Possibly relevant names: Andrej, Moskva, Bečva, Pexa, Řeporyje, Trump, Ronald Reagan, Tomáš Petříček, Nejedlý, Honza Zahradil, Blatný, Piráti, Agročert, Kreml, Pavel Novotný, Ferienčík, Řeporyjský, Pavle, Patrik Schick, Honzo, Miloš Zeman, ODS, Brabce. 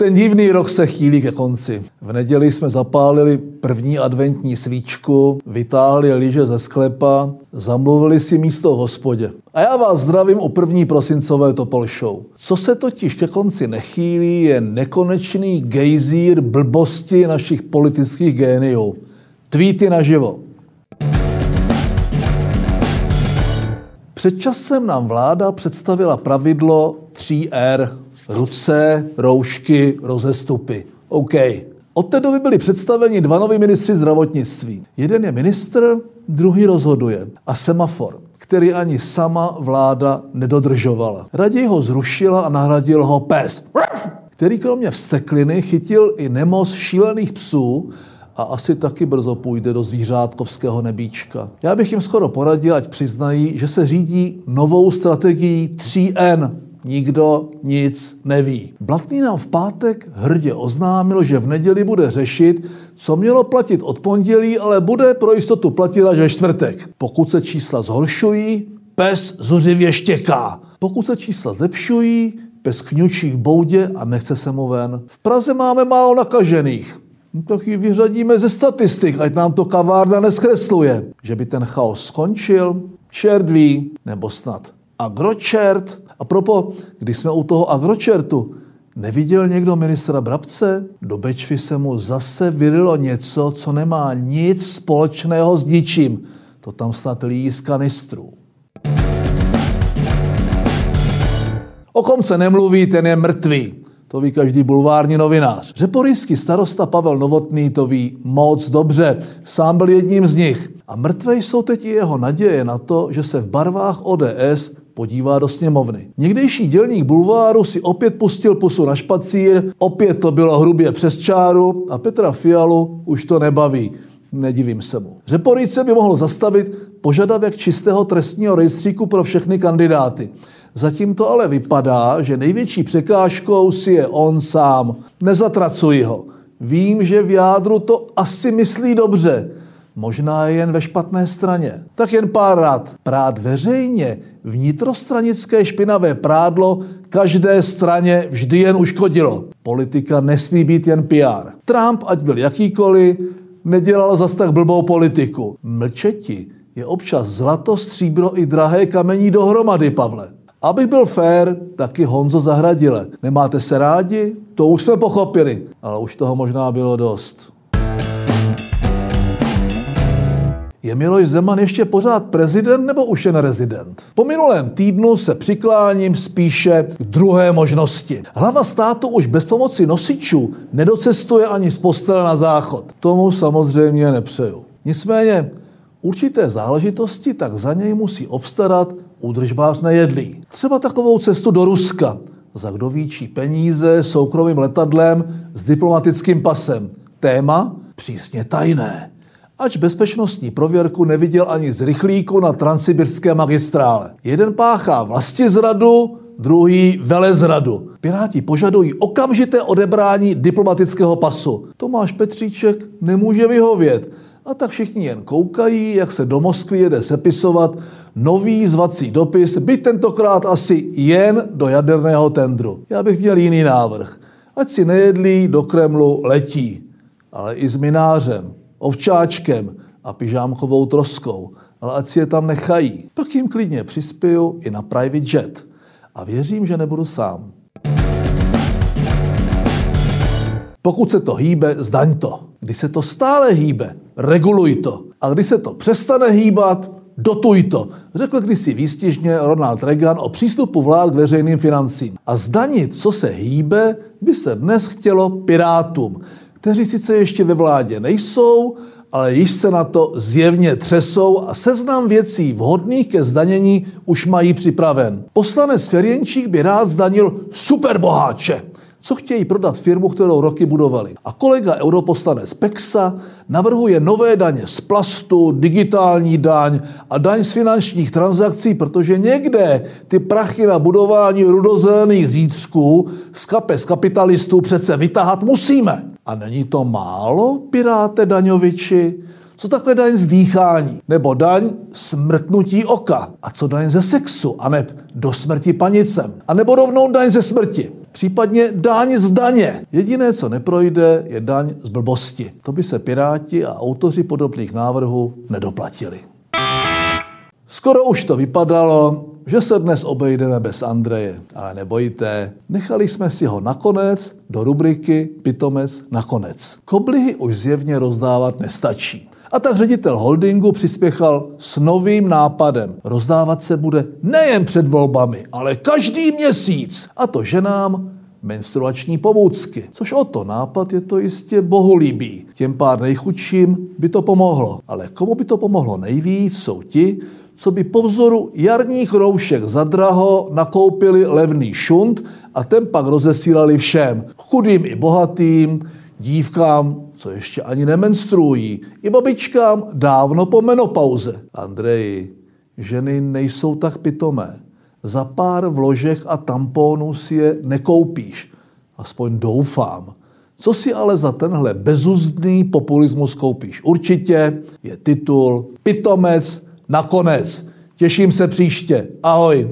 Ten divný rok se chýlí ke konci. V neděli jsme zapálili první adventní svíčku, vytáhli lyže ze sklepa, zamluvili si místo v hospodě. A já vás zdravím u první prosincové Topol Show. Co se totiž ke konci nechýlí, je nekonečný gejzír blbosti našich politických géniů. Tweety naživo. Před časem nám vláda představila pravidlo 3R. Ruce, roušky, rozestupy. OK. Od té doby byli představeni dva noví ministři zdravotnictví. Jeden je ministr, druhý rozhoduje. A semafor, který ani sama vláda nedodržovala. Raději ho zrušila a nahradil ho pes, který kromě vstekliny chytil i nemoc šílených psů a asi taky brzo půjde do zvířátkovského nebíčka. Já bych jim skoro poradil, ať přiznají, že se řídí novou strategií 3N. Nikdo nic neví. Blatný nám v pátek hrdě oznámil, že v neděli bude řešit, co mělo platit od pondělí, ale bude pro jistotu platit až ve čtvrtek. Pokud se čísla zhoršují, pes zuřivě štěká. Pokud se čísla zlepšují, pes kňučí v boudě a nechce se mu ven. V Praze máme málo nakažených. No tak ji vyřadíme ze statistik, ať nám to kavárna neskresluje. Že by ten chaos skončil? Čert ví, nebo snad Agročert. A propo, když jsme u toho Agročertu, neviděl někdo ministra Brabce? Do Bečvy se mu zase vyrilo něco, co nemá nic společného s ničím. To tam snad líjí z kanistrů. O kom se nemluví, ten je mrtvý. To ví každý bulvární novinář. Řeporyjský starosta Pavel Novotný to ví moc dobře. Sám byl jedním z nich. A mrtvé jsou teď i jeho naděje na to, že se v barvách ODS podívá do sněmovny. Někdejší dělník bulváru si opět pustil pusu na špacír, opět to bylo hrubě přes čáru a Petra Fialu už to nebaví. Nedivím se mu. Řeporyjce by mohlo zastavit požadavek čistého trestního rejstříku pro všechny kandidáty. Zatím to ale vypadá, že největší překážkou si je on sám. Nezatracuji ho. Vím, že v jádru to asi myslí dobře. Možná je jen ve špatné straně. Tak jen pár rad. Prát veřejně vnitrostranické špinavé prádlo každé straně vždy jen uškodilo. Politika nesmí být jen PR. Trump, ať byl jakýkoliv, nedělal zas tak blbou politiku. Mlčeti je občas zlato, stříbro i drahé kamení dohromady, Pavle. Abych byl fér, taky Honzo Zahradile. Nemáte se rádi? To už jsme pochopili, ale už toho možná bylo dost. Je Miloš Zeman ještě pořád prezident nebo už jen rezident? Po minulém týdnu se přikláním spíše k druhé možnosti. Hlava státu už bez pomoci nosičů nedocestuje ani z postele na záchod. Tomu samozřejmě nepřeju. Nicméně určité záležitosti tak za něj musí obstarat údržbář Nejedlý. Třeba takovou cestu do Ruska. Za kdo ví čí peníze, soukromým letadlem s diplomatickým pasem. Téma přísně tajné. Ač bezpečnostní prověrku neviděl ani z rychlíku na transsibirské magistrále. Jeden páchá vlastizradu, druhý velezradu. Piráti požadují okamžité odebrání diplomatického pasu. Tomáš Petříček nemůže vyhovět. A tak všichni jen koukají, jak se do Moskvy jede sepisovat nový zvací dopis, byť tentokrát asi jen do jaderného tendru. Já bych měl jiný návrh. Ať si Nejedlí do Kremlu letí, ale i s minářem, ovčáčkem a pyžámkovou troskou, ale ať si je tam nechají. Pak jim klidně přispěju i na private jet. A věřím, že nebudu sám. Pokud se to hýbe, zdaň to. Když se to stále hýbe, reguluj to. A když se to přestane hýbat, dotuj to. Řekl kdysi výstižně Ronald Reagan o přístupu vlád k veřejným financím. A zdanit, co se hýbe, by se dnes chtělo Pirátům, kteří sice ještě ve vládě nejsou, ale již se na to zjevně třesou a seznam věcí vhodných ke zdanění už mají připraven. Poslanec Ferienčík by rád zdanil superboháče, co chtějí prodat firmu, kterou roky budovali. A kolega europoslanec Pexa navrhuje nové daně z plastu, digitální daň a daň z finančních transakcí, protože někde ty prachy na budování rudozelených zítřků z kapes kapitalistů přece vytahat musíme. A není to málo, Piráte daňoviči? Co takhle daň z dýchání? Nebo daň smrknutí oka? A co daň ze sexu? A ne do smrti panicem? A nebo rovnou daň ze smrti? případně daň z daně. Jediné, co neprojde, je daň z blbosti. To by se Piráti a autoři podobných návrhů nedoplatili. Skoro už to vypadalo, že se dnes obejdeme bez Andreje. Ale nebojte, nechali jsme si ho nakonec do rubriky Pitomec nakonec. Koblihy už zjevně rozdávat nestačí. A tak ředitel holdingu přispěchal s novým nápadem. Rozdávat se bude nejen před volbami, ale každý měsíc. A to ženám menstruační pomůcky. Což o to nápad je to jistě bohulibý. Těm pár nejchudším by to pomohlo. Ale komu by to pomohlo nejvíc, jsou ti, co by po vzoru jarních roušek zadraho nakoupili levný šunt a ten pak rozesílali všem. Chudým i bohatým, dívkám, co ještě ani nemenstruují, i babičkám dávno po menopauze. Andreji, ženy nejsou tak pitomé. Za pár vložek a tamponů si je nekoupíš. Aspoň doufám. Co si ale za tenhle bezuzdný populismus koupíš určitě, je titul Pitomec nakonec. Těším se příště. Ahoj.